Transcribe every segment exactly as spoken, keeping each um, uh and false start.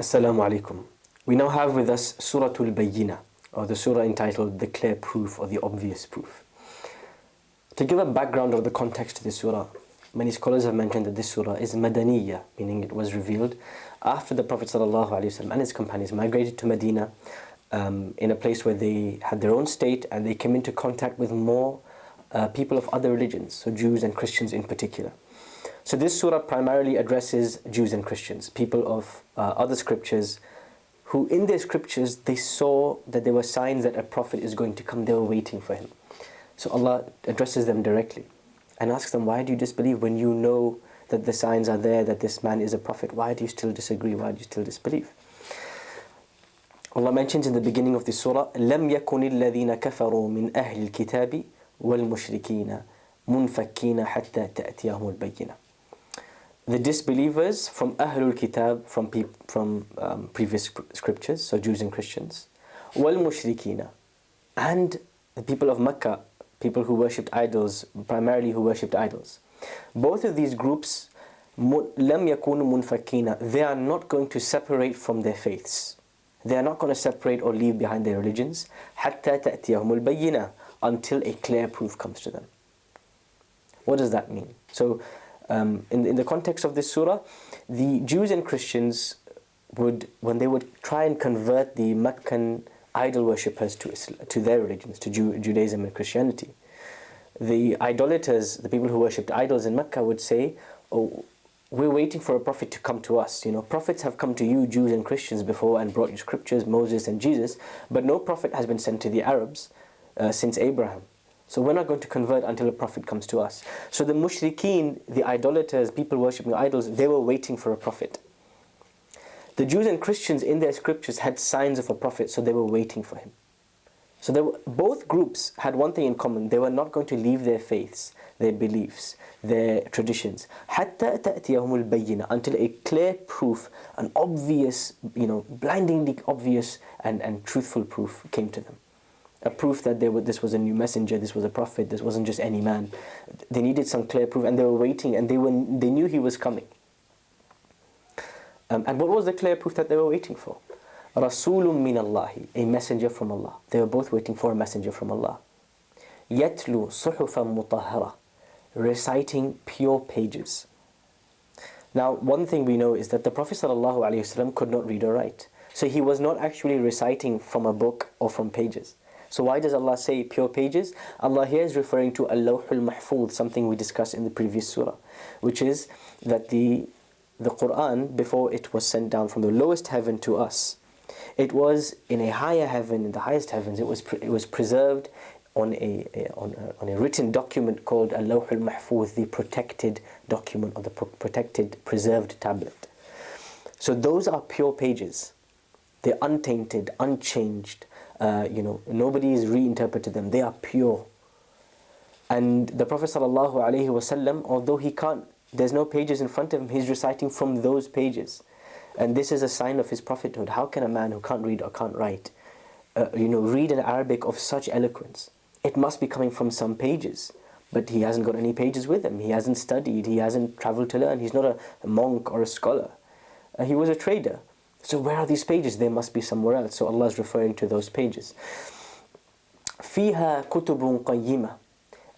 Assalamu alaikum. We now have with us Surah al-Bayyinah, or the surah entitled The Clear Proof or The Obvious Proof. To give a background of the context to this surah, many scholars have mentioned that this surah is Madaniyah, meaning it was revealed after the Prophet ﷺ and his companions migrated to Medina, um, in a place where they had their own state and they came into contact with more uh, people of other religions, so Jews and Christians in particular. So this surah primarily addresses Jews and Christians, people of uh, other scriptures, who in their scriptures, they saw that there were signs that a prophet is going to come. They were waiting for him. So Allah addresses them directly and asks them, why do you disbelieve when you know that the signs are there, that this man is a prophet? Why do you still disagree? Why do you still disbelieve? Allah mentions in the beginning of this surah, لَمْ يَكُنِ الَّذِينَ كَفَرُوا مِنْ أَهْلِ الْكِتَابِ وَالْمُشْرِكِينَ مُنْفَكِّينَ حَتَّى تَأْتِيَهُمُ الْبَيِّنَةِ. The disbelievers from Ahlul Kitab, from pe from um, previous scriptures, so Jews and Christians, wal mushrikina, and the people of Mecca, people who worshipped idols, primarily who worshipped idols. Both of these groups, lam yakunu munfakina, they are not going to separate from their faiths. They are not going to separate or leave behind their religions, hatta ta'tiyahumul bayyinah, until a clear proof comes to them. What does that mean? So. Um, in, in the context of this surah, the Jews and Christians would, when they would try and convert the Meccan idol worshippers to Islam, to their religions, to Jew, Judaism and Christianity, the idolaters, the people who worshipped idols in Mecca, would say, "Oh, we're waiting for a prophet to come to us. You know, prophets have come to you, Jews and Christians, before and brought you scriptures, Moses and Jesus, but no prophet has been sent to the Arabs uh, since Abraham. So we're not going to convert until a prophet comes to us." So the mushrikeen, the idolaters, people worshipping idols, they were waiting for a prophet. The Jews and Christians in their scriptures had signs of a prophet, so they were waiting for him. So they were, both groups had one thing in common. They were not going to leave their faiths, their beliefs, their traditions, حَتَّى تَأْتِيَهُمُ الْبَيِّنَةِ, until a clear proof, an obvious, you know, blindingly obvious and, and truthful proof came to them. A proof that they were, this was a new messenger, this was a prophet, this wasn't just any man. They needed some clear proof and they were waiting and they, were, they knew he was coming. Um, and what was the clear proof that they were waiting for? Rasulun min Allahi, a messenger from Allah. They were both waiting for a messenger from Allah. Yatlu suhufan mutahhara, reciting pure pages. Now, one thing we know is that the Prophet ﷺ could not read or write. So he was not actually reciting from a book or from pages. So why does Allah say pure pages? Allah here is referring to al-luḥ al-mahfūz, something we discussed in the previous surah, which is that the, the Quran, before it was sent down from the lowest heaven to us, it was in a higher heaven, in the highest heavens, it was, pre it was preserved on a, a, on, a, on a written document called al-luḥ al-mahfūz, the protected document or the pro protected, preserved tablet. So those are pure pages. They're untainted, unchanged. Uh, you know, nobody has reinterpreted them. They are pure. And the Prophet ﷺ, although he can't, there's no pages in front of him, he's reciting from those pages. And this is a sign of his prophethood. How can a man who can't read or can't write, uh, you know, read an Arabic of such eloquence? It must be coming from some pages. But he hasn't got any pages with him. He hasn't studied. He hasn't traveled to learn. He's not a monk or a scholar. Uh, he was a trader. So where are these pages? They must be somewhere else. So Allah is referring to those pages. فِيهَا كُتُبٌ قَيِّمَةٌ.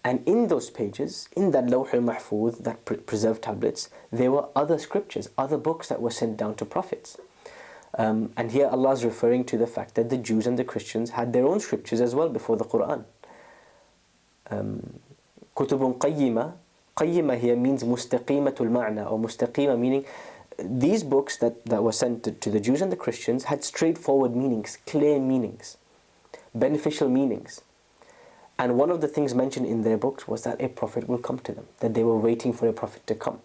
And in those pages, in that lawh al-mahfūz, that pre preserved tablets, there were other scriptures, other books that were sent down to prophets. Um, and here Allah is referring to the fact that the Jews and the Christians had their own scriptures as well before the Quran. Um, كُتُبٌ قَيِّمَةٌ. قَيِّمَةٌ here means مُسْتَقِيمَةُ الْمَعْنَى, or مُسْتَقِيمَةٌ meaning these books that, that were sent to, to the Jews and the Christians had straightforward meanings, clear meanings, beneficial meanings. And one of the things mentioned in their books was that a prophet will come to them, that they were waiting for a prophet to come.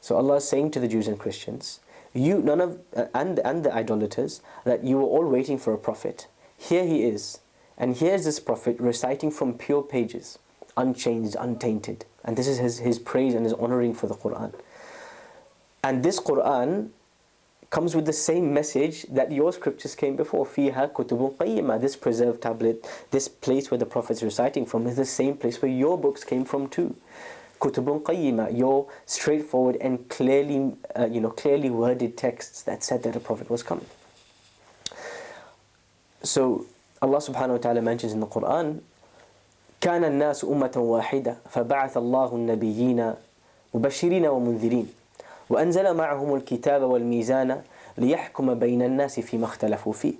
So Allah is saying to the Jews and Christians, you none of uh, and, and the idolaters, that you were all waiting for a prophet. Here he is. And here is this prophet reciting from pure pages, unchanged, untainted. And this is his, his praise and his honoring for the Quran. And this Quran comes with the same message that your scriptures came before. فِيهَا كُتُبٌ قَيِّمَةٌ. This preserved tablet, this place where the Prophet's reciting from, is the same place where your books came from too. kutubun qayyimah, your straightforward and clearly, uh, you know, clearly worded texts that said that a prophet was coming. So Allah subhanahu wa ta'ala mentions in the Quran, كَانَ النَّاسُ أُمَّةً وَاحِدَةً فَبَعَثَ اللَّهُ النَّبِيِّينَ مُبَشِّرِينَ وَمُنذِرِينَ وَأَنزَلَ مَعَهُمُ الْكِتَابَ وَالْمِيزَانَ لِيَحْكُمَ بَيْنَ النَّاسِ فِيمَا اخْتَلَفُوا فِيهِ.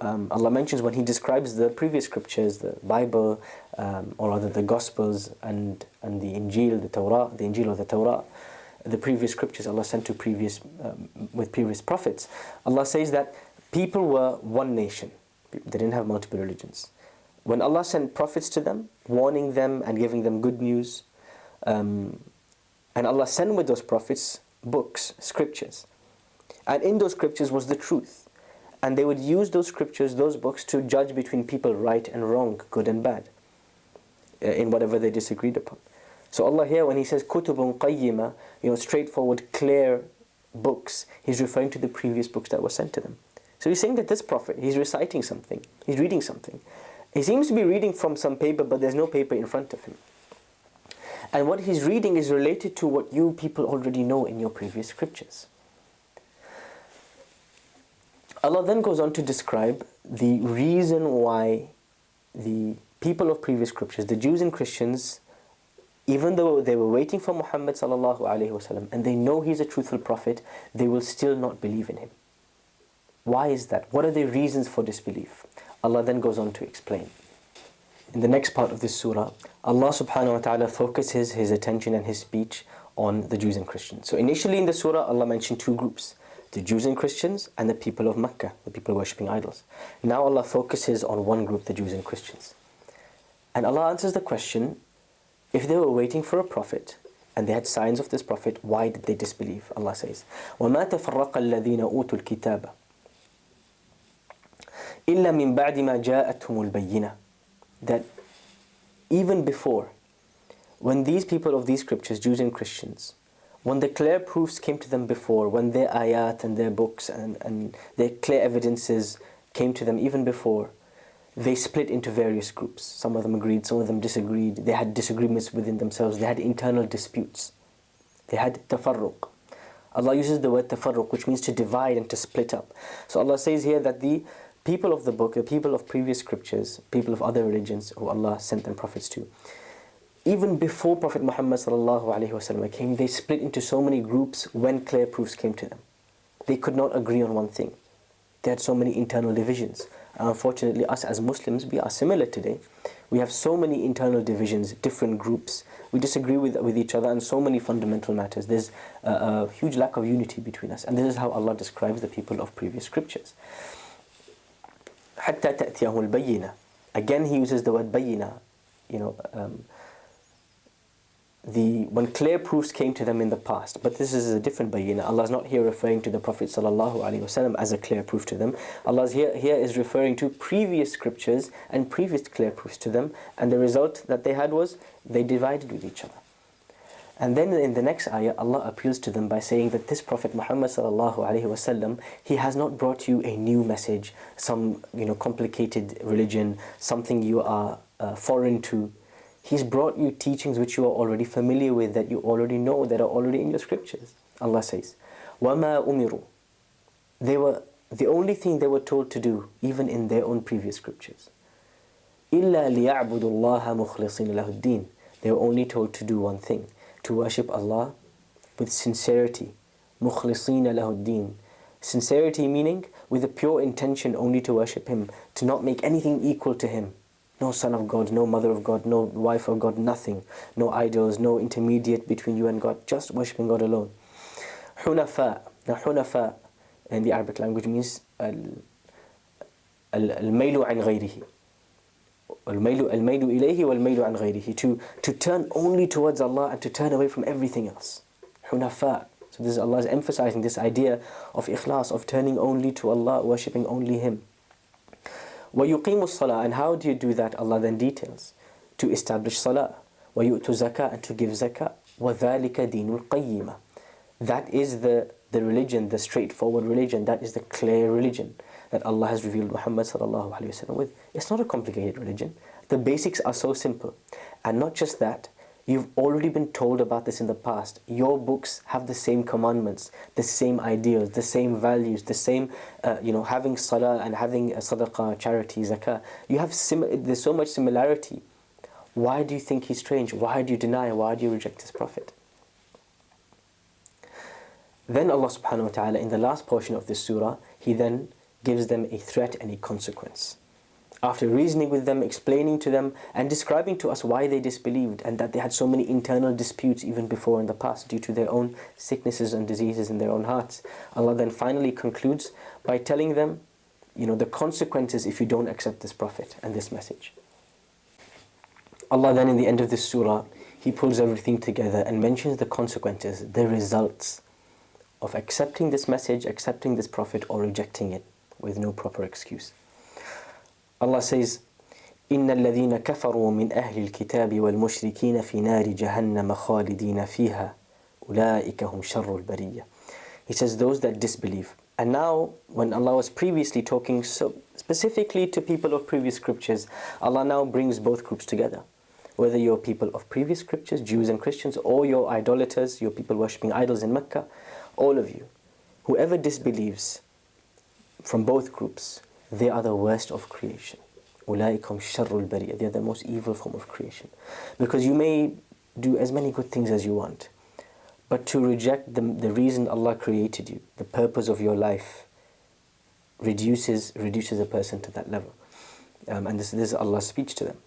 Um, Allah mentions when He describes the previous scriptures, the Bible, um, or rather the Gospels and, and the Injil, the Torah, the Injil or the Torah, the previous scriptures Allah sent to previous, um, with previous prophets. Allah says that people were one nation. They didn't have multiple religions. When Allah sent prophets to them, warning them and giving them good news, um, and Allah sent with those prophets books, scriptures. And in those scriptures was the truth. And they would use those scriptures, those books, to judge between people right and wrong, good and bad, in whatever they disagreed upon. So Allah here, when He says kutubun qayyima, you know, straightforward, clear books, He's referring to the previous books that were sent to them. So He's saying that this prophet, he's reciting something, he's reading something. He seems to be reading from some paper, but there's no paper in front of him. And what he's reading is related to what you people already know in your previous scriptures. Allah then goes on to describe the reason why the people of previous scriptures, the Jews and Christians, even though they were waiting for Muhammad sallallahu alaihi wasallam and they know he's a truthful prophet, they will still not believe in him. Why is that? What are the reasons for disbelief? Allah then goes on to explain. In the next part of this surah, Allah subhanahu wa ta'ala focuses His attention and His speech on the Jews and Christians. So initially in the surah, Allah mentioned two groups, the Jews and Christians and the people of Mecca, the people worshipping idols. Now Allah focuses on one group, the Jews and Christians. And Allah answers the question, if they were waiting for a prophet and they had signs of this prophet, why did they disbelieve? Allah says, وَمَا تَفَرَّقَ الَّذِينَ أُوتُوا الْكِتَابَ إِلَّا مِنْ بَعْدِ مَا جَاءَتْهُمُ الْبَيِّنَةِ. That even before, when these people of these scriptures, Jews and Christians, when the clear proofs came to them before, when their ayat and their books and, and their clear evidences came to them even before, they split into various groups. Some of them agreed, some of them disagreed. They had disagreements within themselves. They had internal disputes. They had tafarruq. Allah uses the word tafarruq, which means to divide and to split up. So Allah says here that the people of the book, the people of previous scriptures, people of other religions who Allah sent them prophets to, even before Prophet Muhammad came, they split into so many groups when clear proofs came to them. They could not agree on one thing. They had so many internal divisions. And unfortunately, us as Muslims, we are similar today. We have so many internal divisions, different groups. We disagree with, with each other on so many fundamental matters. There's a, a huge lack of unity between us. And this is how Allah describes the people of previous scriptures. حَتَّى تَأْتِيَهُ الْبَيِّنَةِ. Again, He uses the word bayyinah. You know, um, the, when clear proofs came to them in the past. But this is a different bayyinah. Allah is not here referring to the Prophet ﷺ as a clear proof to them. Allah is here, here is referring to previous scriptures and previous clear proofs to them. And the result that they had was they divided with each other. And then in the next ayah, Allah appeals to them by saying that this Prophet Muhammad sallallahu alaihi wasallam, he has not brought you a new message, some you know complicated religion, something you are uh, foreign to. He's brought you teachings which you are already familiar with, that you already know, that are already in your scriptures. Allah says, وَمَا أُمِرُوا. They were the only thing they were told to do, even in their own previous scriptures. إِلَّا لِيَعْبُدُ اللَّهَ مُخْلِصِينَ لَهُ الدِّينَ. They were only told to do one thing, to worship Allah with sincerity. مُخْلِصِينَ لَهُ الدِّينَ. Sincerity meaning with a pure intention only to worship Him, to not make anything equal to Him. No son of God, no mother of God, no wife of God, nothing. No idols, no intermediate between you and God, just worshipping God alone. Hunafa. Now Hunafa in the Arabic language means al-mailu an ghayrihi. Al-mailu ilayhi wal-mailu an ghayrihi. To, to turn only towards Allah and to turn away from everything else. Hunafa. So this is Allah is emphasizing this idea of ikhlas, of turning only to Allah, worshipping only Him. وَيُقِيمُ الصَّلَاةَ. And how do you do that? Allah then details. To establish salah. وَيُؤْتُ zakah. And to give zakah. وَذَلِكَ دِينُ الْقَيِّمَةِ. That is the, the religion, the straightforward religion. That is the clear religion that Allah has revealed Muhammad sallallahu alayhi wa sallam with. It's not a complicated religion. The basics are so simple. And not just that, You've already been told about this in the past. Your books have the same commandments, the same ideals, the same values, the same, uh, you know, having salah and having sadaqah, charity, zakah. You have sim- there's so much similarity. Why do you think he's strange? Why do you deny? Why do you reject his prophet? Then Allah subhanahu wa ta'ala, in the last portion of this surah, He then gives them a threat and a consequence. After reasoning with them, explaining to them, and describing to us why they disbelieved and that they had so many internal disputes even before in the past due to their own sicknesses and diseases in their own hearts, Allah then finally concludes by telling them, you know, the consequences if you don't accept this prophet and this message. Allah then, in the end of this surah, He pulls everything together and mentions the consequences, the results of accepting this message, accepting this prophet, or rejecting it with no proper excuse. Allah says, إِنَّ الَّذِينَ كَفَرُوا مِنْ أَهْلِ الْكِتَابِ وَالْمُشْرِكِينَ فِي نَارِ جَهَنَّمَ خَالِدِينَ فِيهَا أُولَٰئِكَ هُمْ شَرُّ الْبَرِيَّةِ. He says, those that disbelieve. And now, when Allah was previously talking so specifically to people of previous scriptures, Allah now brings both groups together. Whether you're people of previous scriptures, Jews and Christians, or your idolaters, your people worshipping idols in Mecca, all of you, whoever disbelieves from both groups, they are the worst of creation. Ulaikum sharrul bariyah. They are the most evil form of creation. Because you may do as many good things as you want, but to reject the, the reason Allah created you, the purpose of your life, reduces reduces a person to that level. Um, and this, this is Allah's speech to them.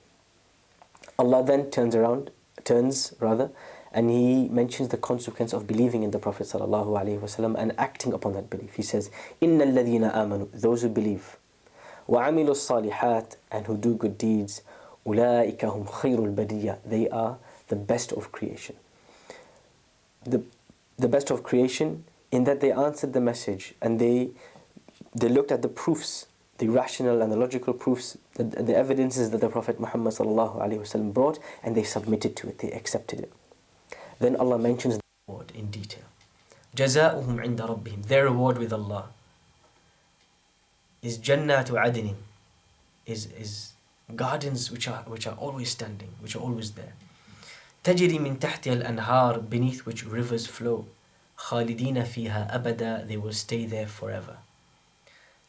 Allah then turns around, turns rather, and He mentions the consequence of believing in the Prophet ﷺ and acting upon that belief. He says, "Inna alladhina amanu," those who believe, وَعَمِلُوا الصَّالِحَاتِ, and who do good deeds, أُولَٰئِكَ هُمْ خَيْرُ الْبَرِيَّةِ, they are the best of creation. The, the best of creation in that they answered the message and they, they looked at the proofs, the rational and the logical proofs, the, the evidences that the Prophet Muhammad ﷺ brought, and they submitted to it, they accepted it. Then Allah mentions the reward in detail. جَزَاؤُهُمْ عِنْدَ رَبِّهِمْ, their reward with Allah is Jannatu Adnin, is is gardens which are which are always standing, which are always there. تَجْرِي مِنْ تَحْتِهَا الْأَنْهَارِ, beneath which rivers flow. خَالِدِينَ فِيهَا أَبَدًا, they will stay there forever.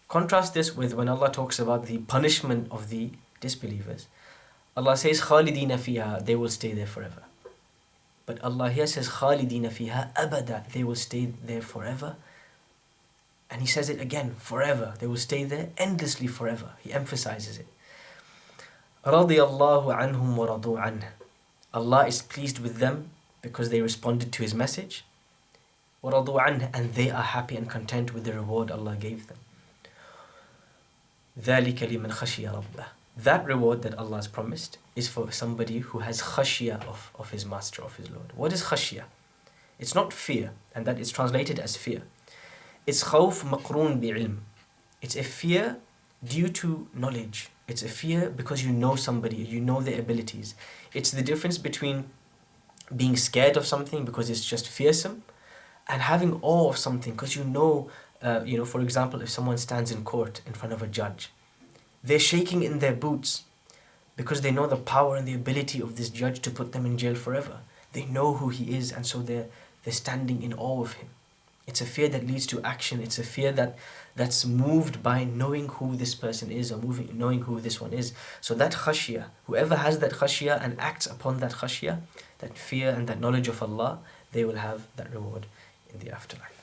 Contrast this with when Allah talks about the punishment of the disbelievers. Allah says خَالِدِينَ فِيهَا, they will stay there forever. But Allah here says خَالِدِينَ فِيهَا أَبَدًا, they will stay there forever. And He says it again, forever. They will stay there endlessly forever. He emphasizes it. رَضِيَ اللَّهُ عَنْهُمْ وَرَضُوا عَنْهُ, Allah is pleased with them because they responded to His message. وَرَضُوا عَنْهُ, and they are happy and content with the reward Allah gave them. ذَلِكَ لِمَنْ خَشِيَ رَبَّهُ, that reward that Allah has promised is for somebody who has khashiyah of, of his master, of his Lord. What is khashiyah? It's not fear, and that is translated as fear. It's khawf maqroon bi'ilm. It's a fear due to knowledge. It's a fear because you know somebody, you know their abilities. It's the difference between being scared of something because it's just fearsome and having awe of something because you know, uh, you know, for example, if someone stands in court in front of a judge, they're shaking in their boots because they know the power and the ability of this judge to put them in jail forever. They know who he is, and so they're, they're standing in awe of him. It's a fear that leads to action. It's a fear that, that's moved by knowing who this person is or moving, knowing who this one is. So that khashiyah, whoever has that khashiyah and acts upon that khashiyah, that fear and that knowledge of Allah, they will have that reward in the afterlife.